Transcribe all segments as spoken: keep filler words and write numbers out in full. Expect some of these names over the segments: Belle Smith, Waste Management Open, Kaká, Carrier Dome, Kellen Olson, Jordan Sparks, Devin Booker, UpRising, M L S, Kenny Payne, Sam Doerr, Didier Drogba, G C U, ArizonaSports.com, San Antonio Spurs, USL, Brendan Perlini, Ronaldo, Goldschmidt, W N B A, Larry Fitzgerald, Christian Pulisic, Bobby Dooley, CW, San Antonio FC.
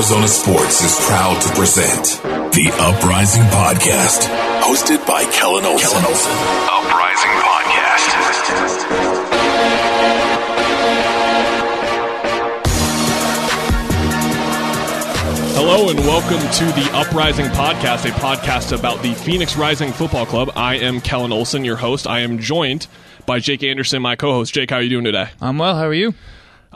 Arizona Sports is proud to present the Uprising Podcast, hosted by Kellen Olson. Kellen Olson. Uprising Podcast. Hello and welcome to the Uprising Podcast, a podcast about the Phoenix Rising Football Club. I am Kellen Olson, your host. I am joined by Jake Anderson, my co-host. Jake, how are you doing today? I'm well. How are you?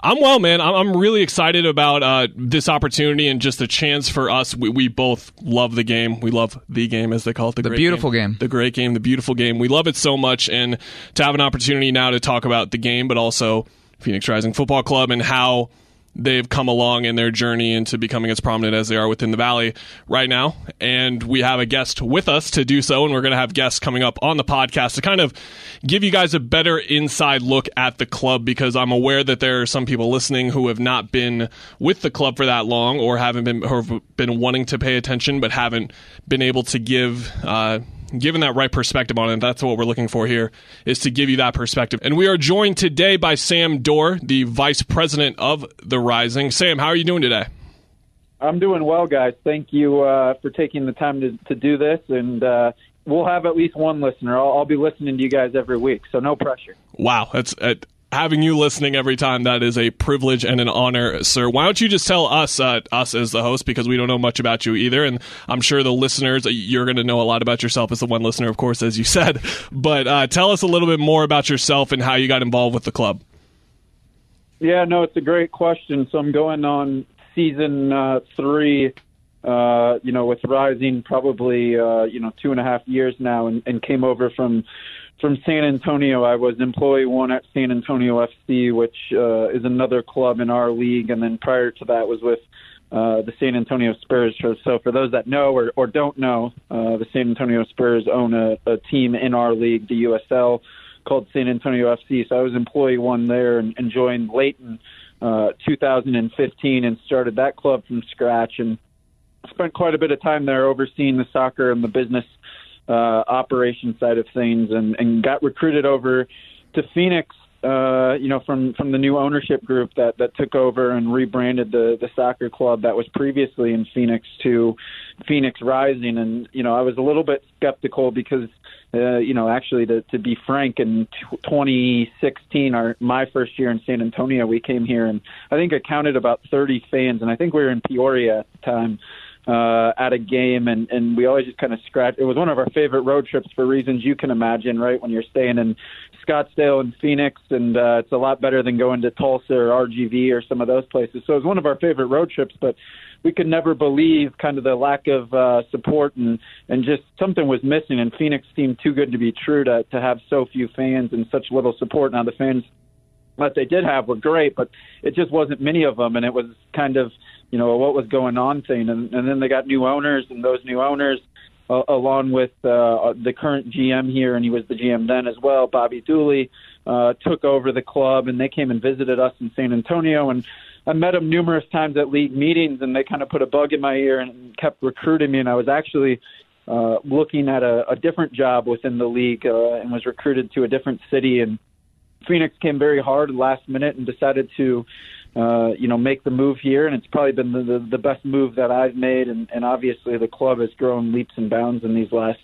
I'm well, man. I'm really excited about uh, this opportunity and just the chance for us. We, we both love the game. We love the game, as they call it. The, the great beautiful game. game. The great game. The beautiful game. We love it so much. And to have an opportunity now to talk about the game, but also Phoenix Rising Football Club and how they've come along in their journey into becoming as prominent as they are within the Valley right now. And we have a guest with us to do so, and we're going to have guests coming up on the podcast to kind of give you guys a better inside look at the club, because I'm aware that there are some people listening who have not been with the club for that long or haven't been or have been wanting to pay attention but haven't been able to give uh given that right perspective on it. That's what we're looking for here, is to give you that perspective. And we are joined today by Sam Doerr, the Vice President of the Rising. Sam, how are you doing today? I'm doing well, guys. Thank you uh, for taking the time to, to do this. And uh, we'll have at least one listener. I'll, I'll be listening to you guys every week, so no pressure. Wow. That's uh, having you listening every time, that is a privilege and an honor, sir. Why don't you just tell us, uh, us as the host, because we don't know much about you either, and I'm sure the listeners, you're going to know a lot about yourself as the one listener, of course, as you said, but uh, tell us a little bit more about yourself and how you got involved with the club. Yeah, no, it's a great question. So I'm going on season uh, three, uh, you know, with Rising, probably, uh, you know, two and a half years now, and, and came over from From San Antonio. I was employee one at San Antonio F C, which uh, is another club in our league. And then prior to that was with uh, the San Antonio Spurs. So for those that know or, or don't know, uh, the San Antonio Spurs own a, a team in our league, the U S L, called San Antonio F C. So I was employee one there and, and joined late in uh, two thousand fifteen and started that club from scratch, and spent quite a bit of time there overseeing the soccer and the business Uh, operation side of things, and, and got recruited over to Phoenix, uh, you know, from, from the new ownership group that, that took over and rebranded the, the soccer club that was previously in Phoenix to Phoenix Rising. And, you know, I was a little bit skeptical because, uh, you know, actually to, to be frank, in twenty sixteen, our, my first year in San Antonio, we came here and I think I counted about thirty fans, and I think we were in Peoria at the time. Uh, at a game, and, and we always just kind of scratched. It was one of our favorite road trips for reasons you can imagine, right? When you're staying in Scottsdale and Phoenix, and uh, it's a lot better than going to Tulsa or R G V or some of those places. So it was one of our favorite road trips, but we could never believe kind of the lack of uh, support, and, and just something was missing, and Phoenix seemed too good to be true to, to have so few fans and such little support. Now the fans that they did have were great, but it just wasn't many of them, and it was kind of, you know, what was going on thing. And, and then they got new owners, and those new owners, uh, along with uh, the current G M here, and he was the G M then as well, Bobby Dooley, uh, took over the club, and they came and visited us in San Antonio. And I met him numerous times at league meetings, and they kind of put a bug in my ear and kept recruiting me. And I was actually uh, looking at a, a different job within the league, uh, and was recruited to a different city. And Phoenix came very hard last minute and decided to, uh, you know, make the move here. And it's probably been the, the, the best move that I've made. And, and obviously the club has grown leaps and bounds in these last,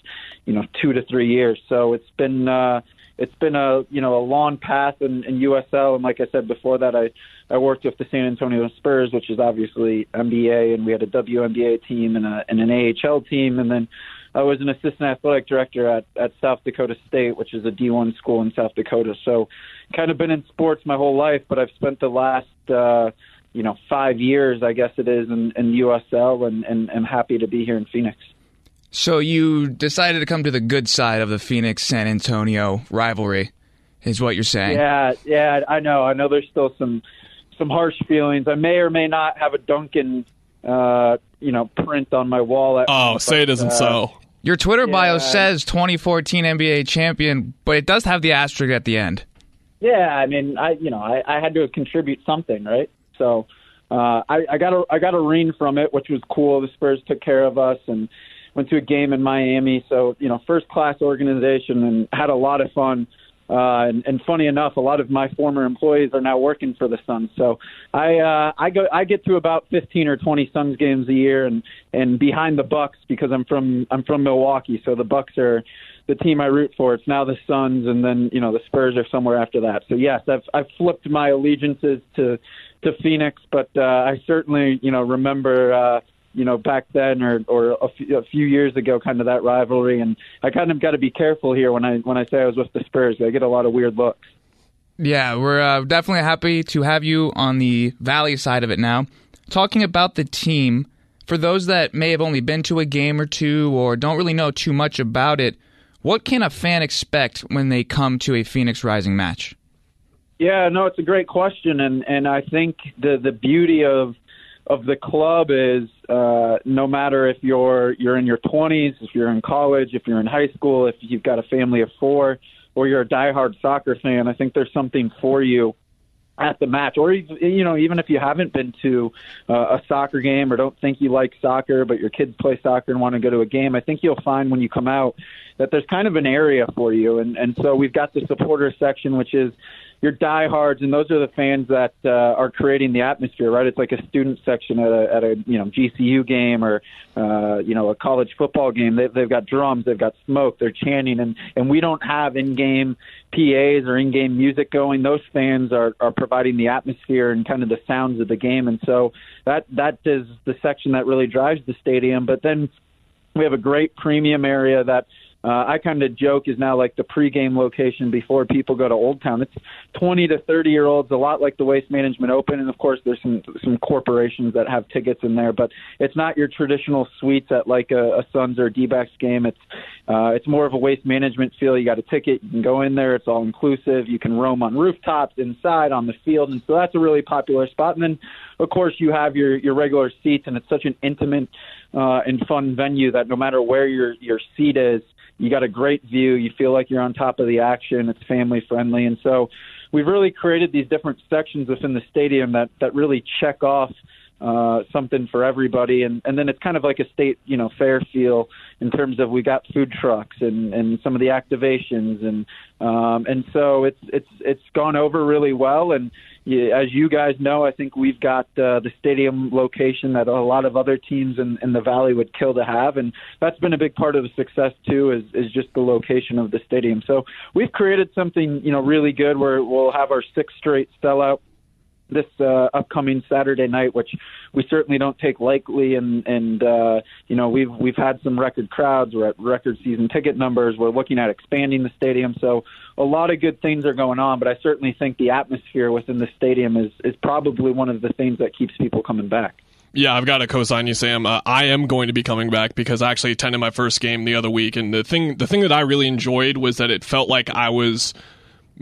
you know, two to three years. So it's been, uh, it's been a, you know, a long path in, in U S L. And like I said, before that, I, I worked with the San Antonio Spurs, which is obviously N B A. And we had a W N B A team and, a, and an A H L team. And then I was an assistant athletic director at, at South Dakota State, which is a D one school in South Dakota. So kind of been in sports my whole life, but I've spent the last, uh, you know, five years, I guess it is, in, in U S L, and, and I'm happy to be here in Phoenix. So you decided to come to the good side of the Phoenix-San Antonio rivalry is what you're saying. Yeah, yeah, I know. I know there's still some, some harsh feelings. I may or may not have a Duncan Uh, you know, print on my wall. Oh, say but, it isn't uh, so. Your Twitter yeah. bio says twenty fourteen N B A champion, but it does have the asterisk at the end. Yeah, I mean, I you know, I, I had to contribute something, right? So uh, I, I got a I got a ring from it, which was cool. The Spurs took care of us, and went to a game in Miami. So you know, first class organization, and had a lot of fun. Uh, and, and funny enough, a lot of my former employees are now working for the Suns. So I uh, I go I get to about fifteen or twenty Suns games a year, and, and behind the Bucks because I'm from I'm from Milwaukee. So the Bucks are the team I root for. It's now the Suns, and then you know the Spurs are somewhere after that. So yes, I've I've flipped my allegiances to to Phoenix, but uh, I certainly you know remember. Uh, you know, back then or, or a, few, a few years ago, kind of that rivalry. And I kind of got to be careful here when I when I say I was with the Spurs. I get a lot of weird looks. Yeah, we're uh, definitely happy to have you on the Valley side of it now. Talking about the team, for those that may have only been to a game or two or don't really know too much about it, what can a fan expect when they come to a Phoenix Rising match? Yeah, no, it's a great question. And, and I think the, the beauty of of the club is uh, no matter if you're you're in your twenties, if you're in college, if you're in high school, if you've got a family of four, or you're a diehard soccer fan, I think there's something for you at the match. Or, you know, even if you haven't been to uh, a soccer game or don't think you like soccer, but your kids play soccer and want to go to a game, I think you'll find when you come out that there's kind of an area for you. And, and so we've got the supporter section, which is your diehards, and those are the fans that uh, are creating the atmosphere, right? It's like a student section at a, at a you know G C U game or uh, you know a college football game. They, they've got drums, they've got smoke, they're chanting, and, and we don't have in-game P As or in-game music going. Those fans are, are providing the atmosphere and kind of the sounds of the game, and so that that is the section that really drives the stadium. But then we have a great premium area that Uh, I kind of joke is now like the pregame location before people go to Old Town. It's twenty to thirty-year-olds, a lot like the Waste Management Open. And, of course, there's some, some corporations that have tickets in there. But it's not your traditional suites at like a, a Suns or D-backs game. It's uh, it's more of a Waste Management feel. You got a ticket. You can go in there. It's all-inclusive. You can roam on rooftops, inside, on the field. And so that's a really popular spot. And then, of course, you have your, your regular seats, and it's such an intimate uh, and fun venue that no matter where your, your seat is, you got a great view. You feel like you're on top of the action. It's family friendly. And so we've really created these different sections within the stadium that, that really check off uh, something for everybody. And, and then it's kind of like a state, you know, fair feel in terms of we got food trucks and, and some of the activations. And um, and so it's it's it's gone over really well. And as you guys know, I think we've got uh, the stadium location that a lot of other teams in, in the Valley would kill to have, and that's been a big part of the success too. Is, is just the location of the stadium. So we've created something, you know, really good where we'll have our sixth straight sellout this uh, upcoming Saturday night, which we certainly don't take lightly. And, and uh, you know, we've we've had some record crowds. We're at record season ticket numbers. We're looking at expanding the stadium. So a lot of good things are going on, but I certainly think the atmosphere within the stadium is, is probably one of the things that keeps people coming back. Yeah, I've got to co-sign you, Sam. Uh, I am going to be coming back because I actually attended my first game the other week. And the thing, the thing that I really enjoyed was that it felt like I was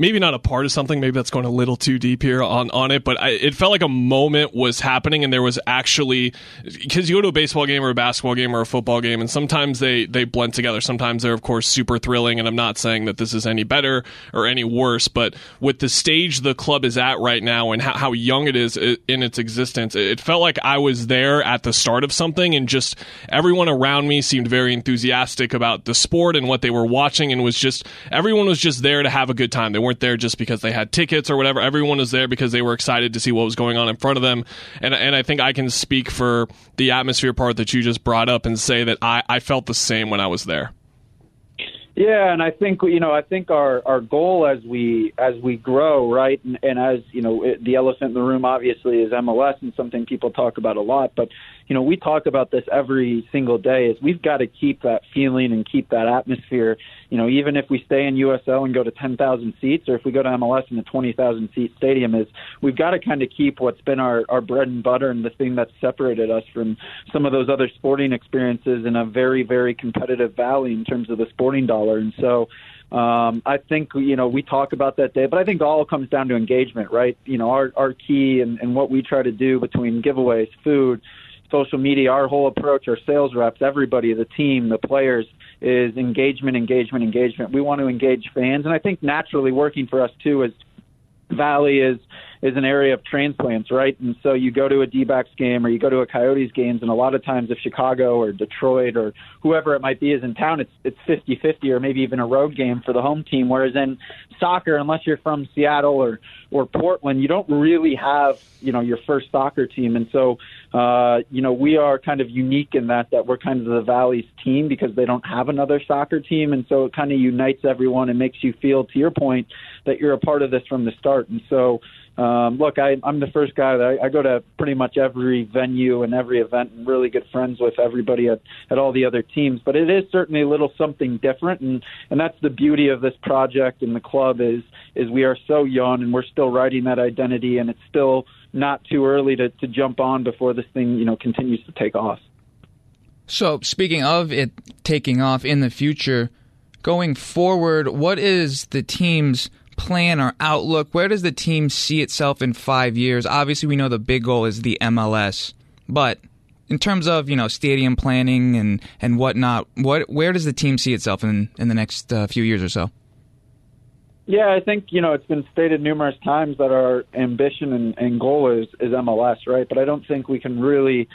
maybe not a part of something, maybe that's going a little too deep here on, on it, but I, it felt like a moment was happening and there was actually, because you go to a baseball game or a basketball game or a football game and sometimes they, they blend together. Sometimes they're, of course, super thrilling, and I'm not saying that this is any better or any worse, but with the stage the club is at right now and how, how young it is in its existence, it felt like I was there at the start of something, and just everyone around me seemed very enthusiastic about the sport and what they were watching, and was just, everyone was just there to have a good time. They weren't weren't there just because they had tickets or whatever. Everyone was there because they were excited to see what was going on in front of them. And and I think I can speak for the atmosphere part that you just brought up and say that I, I felt the same when I was there. Yeah, and I think you know I think our, our goal as we as we grow, right, and, and as you know, it, the elephant in the room obviously is M L S and something people talk about a lot. But you know, we talk about this every single day. Is we've got to keep that feeling and keep that atmosphere. You know, even if we stay in U S L and go to ten thousand seats, or if we go to M L S in a twenty thousand seat stadium, is we've got to kind of keep what's been our, our bread and butter and the thing that's separated us from some of those other sporting experiences in a very very competitive Valley in terms of the sporting dollar. And so um, I think, you know, we talk about that day, but I think all comes down to engagement, right? You know, our, our key and, and what we try to do between giveaways, food, social media, our whole approach, our sales reps, everybody, the team, the players, is engagement, engagement, engagement. We want to engage fans. And I think naturally working for us, too, is Valley is is an area of transplants, right? And so you go to a D-backs game or you go to a Coyotes games, and a lot of times if Chicago or Detroit or whoever it might be is in town, it's it's fifty-fifty or maybe even a road game for the home team. Whereas in soccer, unless you're from Seattle or, or Portland, you don't really have, you know, your first soccer team. And so, uh, you know, we are kind of unique in that, that we're kind of the Valley's team because they don't have another soccer team. And so it kind of unites everyone and makes you feel, to your point, that you're a part of this from the start. And so, um, look, I, I'm the first guy that I, I go to pretty much every venue and every event and really good friends with everybody at, at all the other teams. But it is certainly a little something different. And, and that's the beauty of this project and the club is, is we are so young and we're still writing that identity, and it's still not too early to, to jump on before this thing, you know, continues to take off. So speaking of it taking off in the future, going forward, what is the team's plan or outlook? Where does the team see itself in five years? Obviously, we know the big goal is the M L S, but in terms of, you know, stadium planning and, and whatnot, what where does the team see itself in, in the next uh, few years or so? Yeah, I think, you know, it's been stated numerous times that our ambition and, and goal is, is M L S, right? But I don't think we can really,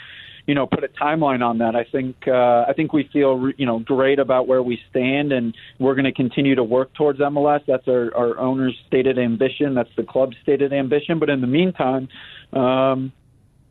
you know, put a timeline on that. I think uh, I think we feel, you know, great about where we stand, and we're going to continue to work towards M L S. That's our, our owner's stated ambition. That's the club's stated ambition. But in the meantime, um,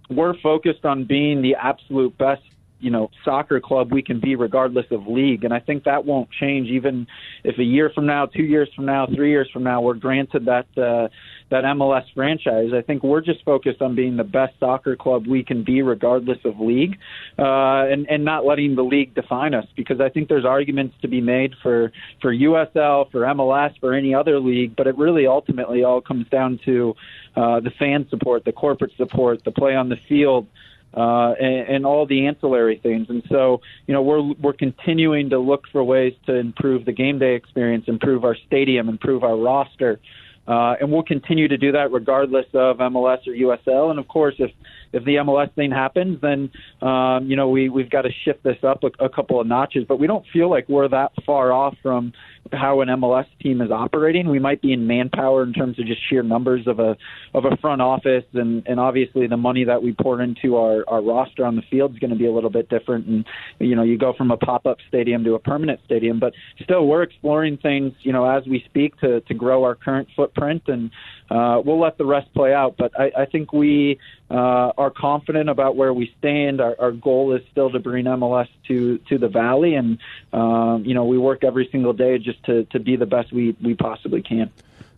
we're focused on being the absolute best, you know, soccer club we can be regardless of league. And I think that won't change even if a year from now, two years from now, three years from now, we're granted that uh, that M L S franchise. I think we're just focused on being the best soccer club we can be regardless of league, uh, and, and not letting the league define us, because I think there's arguments to be made for, for U S L, for M L S, for any other league, but it really ultimately all comes down to uh, the fan support, the corporate support, the play on the field, Uh, and, and all the ancillary things. And so, you know, we're we're continuing to look for ways to improve the game day experience, improve our stadium, improve our roster. Uh, and we'll continue to do that regardless of M L S or U S L. And, of course, if, if the M L S thing happens, then, um, you know, we, we've got to shift this up a, a couple of notches. But we don't feel like we're that far off from how an M L S team is operating. We might be in manpower in terms of just sheer numbers of a of a front office. And, and obviously the money that we pour into our, our roster on the field is going to be a little bit different. And, you know, you go from a pop-up stadium to a permanent stadium. But still, we're exploring things, you know, as we speak to, to grow our current footprint. Print and uh, we'll let the rest play out. But I, I think we uh, are confident about where we stand. Our, our goal is still to bring M L S to, to the Valley, and um, you know we work every single day just to, to be the best we, we possibly can.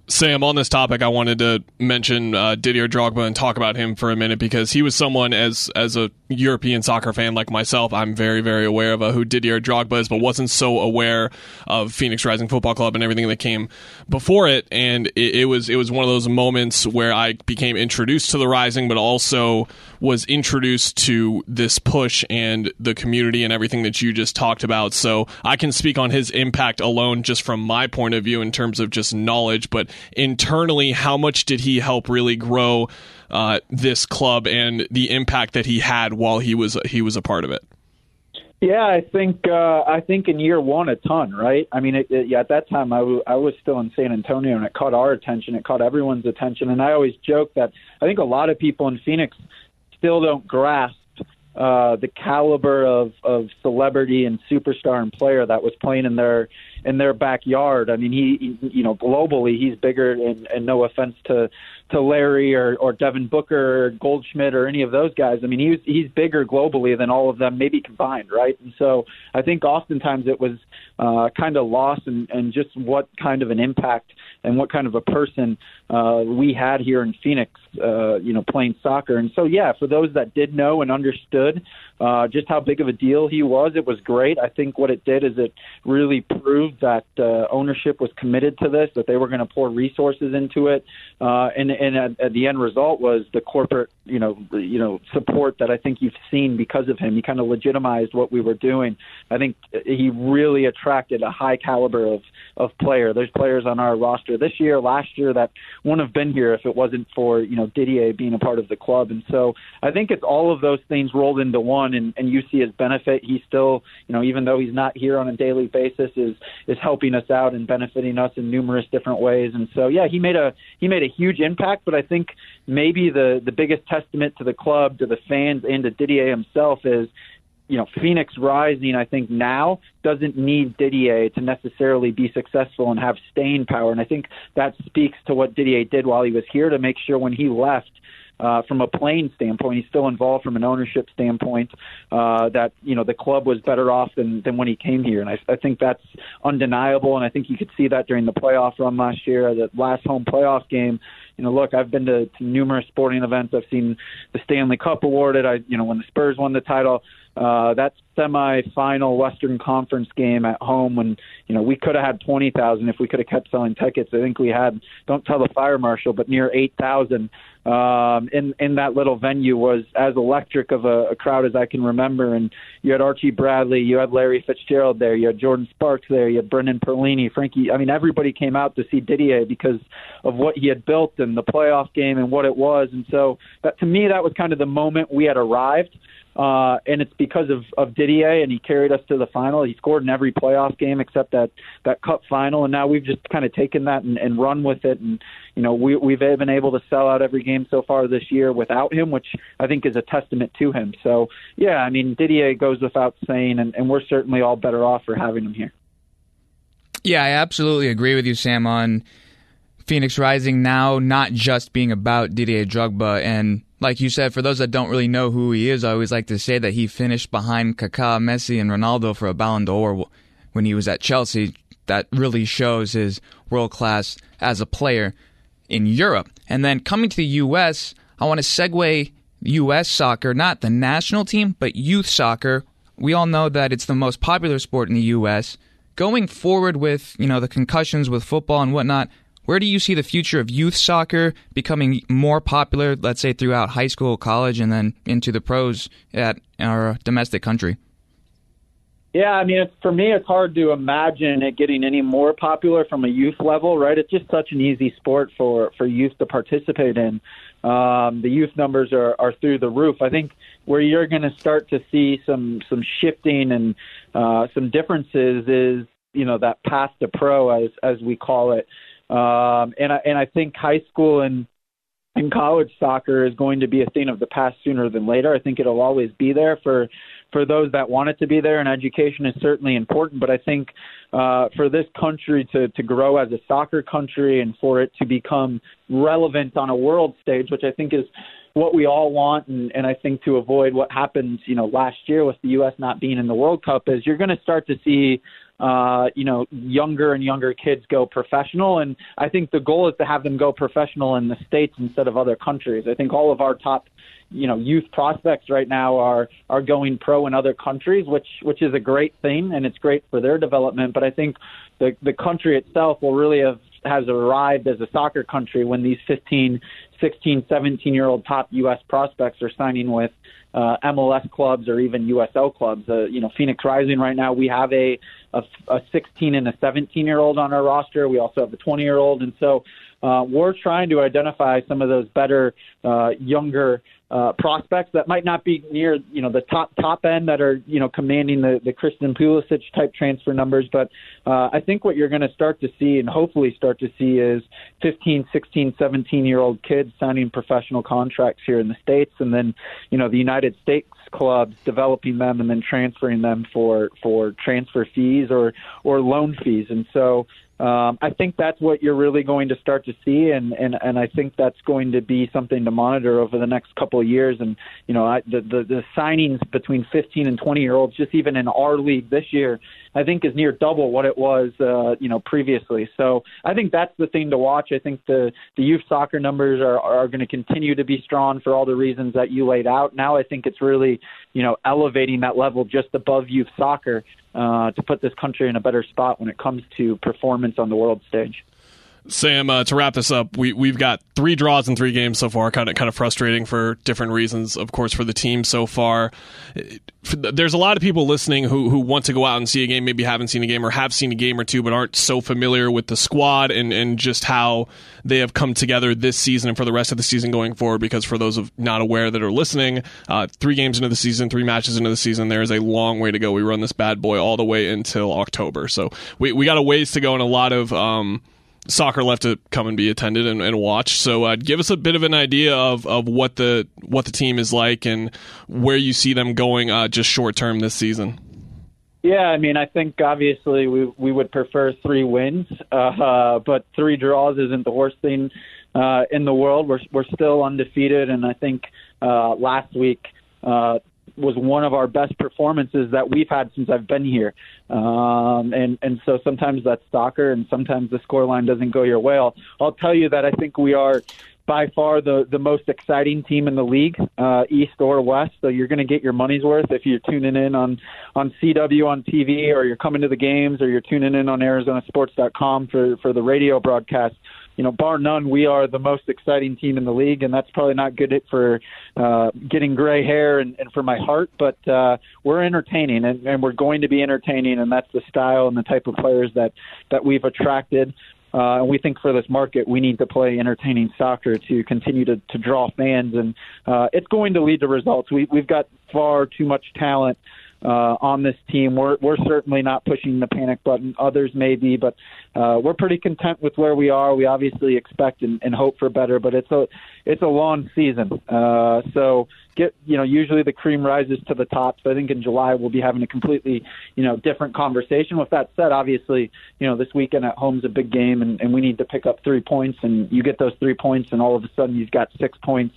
Sam, on this topic, I wanted to mention uh, Didier Drogba and talk about him for a minute, because he was someone, as as a European soccer fan like myself, I'm very, very aware of uh, who Didier Drogba is, but wasn't so aware of Phoenix Rising Football Club and everything that came before it. And it, it was it was one of those moments where I became introduced to the Rising, but also was introduced to this push and the community and everything that you just talked about. So I can speak on his impact alone just from my point of view in terms of just knowledge, but internally, how much did he help really grow uh, this club and the impact that he had while he was he was a part of it? Yeah, I think uh, I think in year one a ton, right? I mean, it, it, yeah, at that time I, w- I was still in San Antonio, and it caught our attention, it caught everyone's attention, and I always joke that I think a lot of people in Phoenix still don't grasp Uh, the caliber of, of celebrity and superstar and player that was playing in their in their backyard. I mean, he, he you know, globally, he's bigger, and, and no offense to, to Larry or, or Devin Booker or Goldschmidt or any of those guys. I mean, he's he's bigger globally than all of them, maybe combined, right? And so I think oftentimes it was uh, kind of lost and, and just what kind of an impact and what kind of a person uh, we had here in Phoenix, uh, you know, playing soccer. And so, yeah, for those that did know and understood uh, just how big of a deal he was, it was great. I think what it did is it really proved that uh, ownership was committed to this, that they were going to pour resources into it. Uh, and and at, at the end result was the corporate, you know, you know, support that I think you've seen because of him. He kind of legitimized what we were doing. I think he really attracted a high caliber of, of player. There's players on our roster this year, last year, that wouldn't have been here if it wasn't for, you know, Didier being a part of the club. And so I think it's all of those things rolled into one, and, and you see his benefit. He's still, you know, even though he's not here on a daily basis, is is helping us out and benefiting us in numerous different ways. And so, yeah, he made a he made a huge impact. But I think maybe the the biggest testament to the club, to the fans, and to Didier himself is, you know, Phoenix Rising, I think, now doesn't need Didier to necessarily be successful and have staying power. And I think that speaks to what Didier did while he was here to make sure when he left, uh, from a playing standpoint, he's still involved from an ownership standpoint, uh, that, you know, the club was better off than, than when he came here. And I, I think that's undeniable. And I think you could see that during the playoff run last year, the last home playoff game. You know, look, I've been to, to numerous sporting events. I've seen the Stanley Cup awarded. I, you know, when the Spurs won the title, uh, that semi-final Western Conference game at home, when, you know, we could have had twenty thousand if we could have kept selling tickets. I think we had, don't tell the fire marshal, but near eight thousand um, in, in that little venue was as electric of a, a crowd as I can remember. And you had Archie Bradley, you had Larry Fitzgerald there, you had Jordan Sparks there, you had Brendan Perlini, Frankie. I mean, everybody came out to see Didier because of what he had built and the playoff game and what it was. And so that, to me, that was kind of the moment we had arrived. Uh, and it's because of, of Didier, and he carried us to the final. He scored in every playoff game except that, that cup final. And now we've just kind of taken that and, and run with it. And, you know, we, we've been able to sell out every game so far this year without him, which I think is a testament to him. So, yeah, I mean, Didier goes without saying, and, and we're certainly all better off for having him here. Yeah, I absolutely agree with you, Sam, on Phoenix Rising now not just being about Didier Drogba. And like you said, for those that don't really know who he is, I always like to say that he finished behind Kaká, Messi, and Ronaldo for a Ballon d'Or when he was at Chelsea. That really shows his world class as a player in Europe. And then coming to the U S, I want to segue U S soccer, not the national team, but youth soccer. We all know that it's the most popular sport in the U S. Going forward with, you know, the concussions with football and whatnot, where do you see the future of youth soccer becoming more popular, let's say, throughout high school, college, and then into the pros at our domestic country? Yeah, I mean, for me, it's hard to imagine it getting any more popular from a youth level, right? It's just such an easy sport for, for youth to participate in. Um, the youth numbers are, are through the roof. I think where you're going to start to see some, some shifting and uh, some differences is, you know, that path to pro, as as we call it. Um, and I, and I think high school and, and college soccer is going to be a thing of the past sooner than later. I think it'll always be there for, for those that want it to be there. And education is certainly important, but I think, uh, for this country to, to grow as a soccer country and for it to become relevant on a world stage, which I think is what we all want, and, and I think to avoid what happened, you know, last year with the U S not being in the World Cup, is you're going to start to see, uh, you know, younger and younger kids go professional. And I think the goal is to have them go professional in the States instead of other countries. I think all of our top, you know, youth prospects right now are, are going pro in other countries, which, which is a great thing, and it's great for their development. But I think the, the country itself will really have, has arrived as a soccer country when these fifteen, sixteen, seventeen-year-old top U S prospects are signing with uh, M L S clubs or even U S L clubs. Uh, you know, Phoenix Rising right now, we have a, a, a sixteen and a seventeen-year-old on our roster. We also have a twenty-year-old. And so uh, we're trying to identify some of those better, uh, younger uh, prospects that might not be near, you know, the top top end that are, you know, commanding the, the Christian Pulisic type transfer numbers. But uh, I think what you're going to start to see and hopefully start to see is fifteen, sixteen, seventeen-year-old kids signing professional contracts here in the States, and then, you know, the United States clubs developing them and then transferring them for for transfer fees or or loan fees. And so um, I think that's what you're really going to start to see, and, and, and I think that's going to be something to monitor over the next couple of years. And, you know, I, the, the, the signings between fifteen and twenty-year-olds, just even in our league this year, I think is near double what it was, uh, you know, previously. So I think that's the thing to watch. I think the, the youth soccer numbers are, are going to continue to be strong for all the reasons that you laid out. Now I think it's really, you know, elevating that level just above youth soccer, uh, to put this country in a better spot when it comes to performance on the world stage. Sam, uh, to wrap this up, we, we've got three draws in three games so far, kind of kind of frustrating for different reasons, of course, for the team so far. There's a lot of people listening who, who want to go out and see a game, maybe haven't seen a game or have seen a game or two, but aren't so familiar with the squad and, and just how they have come together this season and for the rest of the season going forward, because for those of not aware that are listening, uh, three games into the season, three matches into the season, there is a long way to go. We run this bad boy all the way until October. So we, we got a ways to go and a lot of... Um, soccer left to come and be attended and, and watched. So uh, give us a bit of an idea of, of what the what the team is like and where you see them going uh, just short term this season. Yeah, I mean, I think obviously we we would prefer three wins, uh, uh, but three draws isn't the worst thing uh, in the world. We're we're still undefeated, and I think uh, last week uh, was one of our best performances that we've had since I've been here. Um, and, and so sometimes that's soccer, and sometimes the scoreline doesn't go your way. I'll, I'll tell you that I think we are by far the, the most exciting team in the league, uh, East or West. So you're going to get your money's worth if you're tuning in on, on C W on T V, or you're coming to the games, or you're tuning in on Arizona Sports dot com for, for the radio broadcast. You know, bar none, we are the most exciting team in the league, and that's probably not good for uh, getting gray hair and, and for my heart, but uh, we're entertaining, and, and we're going to be entertaining, and that's the style and the type of players that, that we've attracted. Uh, and we think for this market, we need to play entertaining soccer to continue to, to draw fans, and uh, it's going to lead to results. We, we've got far too much talent Uh, on this team. We're we're certainly not pushing the panic button. Others may be, but uh, we're pretty content with where we are. We obviously expect and, and hope for better, but it's a it's a long season. Uh, so get you know usually the cream rises to the top. So I think in July we'll be having a completely you know different conversation. With that said, obviously you know this weekend at home's a big game, and, and we need to pick up three points. And you get those three points, and all of a sudden you've got six points,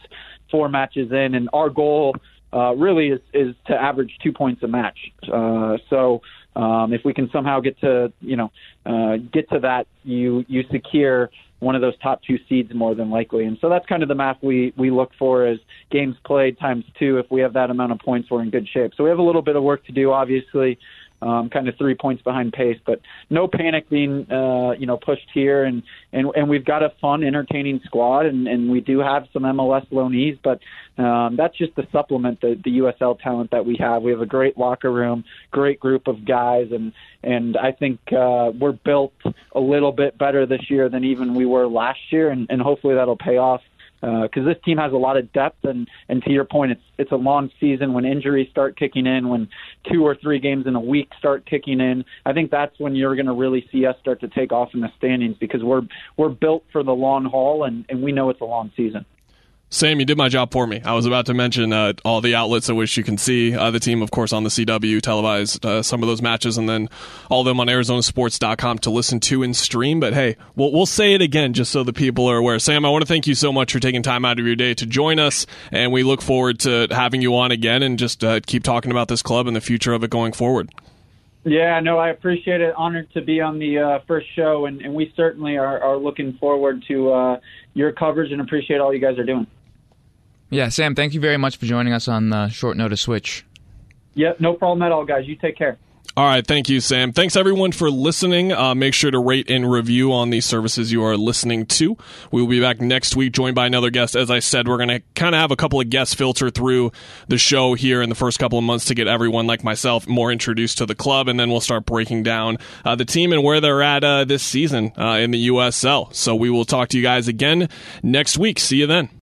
four matches in, and our goal. Uh, really is, is to average two points a match. Uh, so um, if we can somehow get to, you know, uh, get to that, you you secure one of those top two seeds more than likely. And so that's kind of the math we, we look for is games played times two. If we have that amount of points, we're in good shape. So we have a little bit of work to do, obviously, um, kind of three points behind pace, but no panic being, uh, you know, pushed here. And, and, and we've got a fun, entertaining squad, and, and we do have some M L S loanees, but um, that's just to supplement the, the U S L talent that we have. We have a great locker room, great group of guys, and, and I think uh, we're built a little bit better this year than even we were last year, and, and hopefully that'll pay off because uh, this team has a lot of depth, and, and to your point, it's it's a long season. When injuries start kicking in, when two or three games in a week start kicking in, I think that's when you're going to really see us start to take off in the standings, because we're we're built for the long haul, and, and we know it's a long season. Sam, you did my job for me. I was about to mention uh, all the outlets at which you can see uh, the team, of course, on the C W, televised uh, some of those matches, and then all of them on Arizona Sports dot com to listen to and stream. But hey, we'll, we'll say it again just so the people are aware. Sam, I want to thank you so much for taking time out of your day to join us, and we look forward to having you on again and just uh, keep talking about this club and the future of it going forward. Yeah, no, I appreciate it. Honored to be on the uh, first show, and, and we certainly are, are looking forward to uh, your coverage and appreciate all you guys are doing. Yeah, Sam, thank you very much for joining us on the Short Notice Switch. Yep, no problem at all, guys. You take care. All right, thank you, Sam. Thanks, everyone, for listening. Uh, make sure to rate and review on the services you are listening to. We will be back next week, joined by another guest. As I said, we're going to kind of have a couple of guests filter through the show here in the first couple of months to get everyone, like myself, more introduced to the club, and then we'll start breaking down uh, the team and where they're at uh, this season uh, in the U S L. So we will talk to you guys again next week. See you then.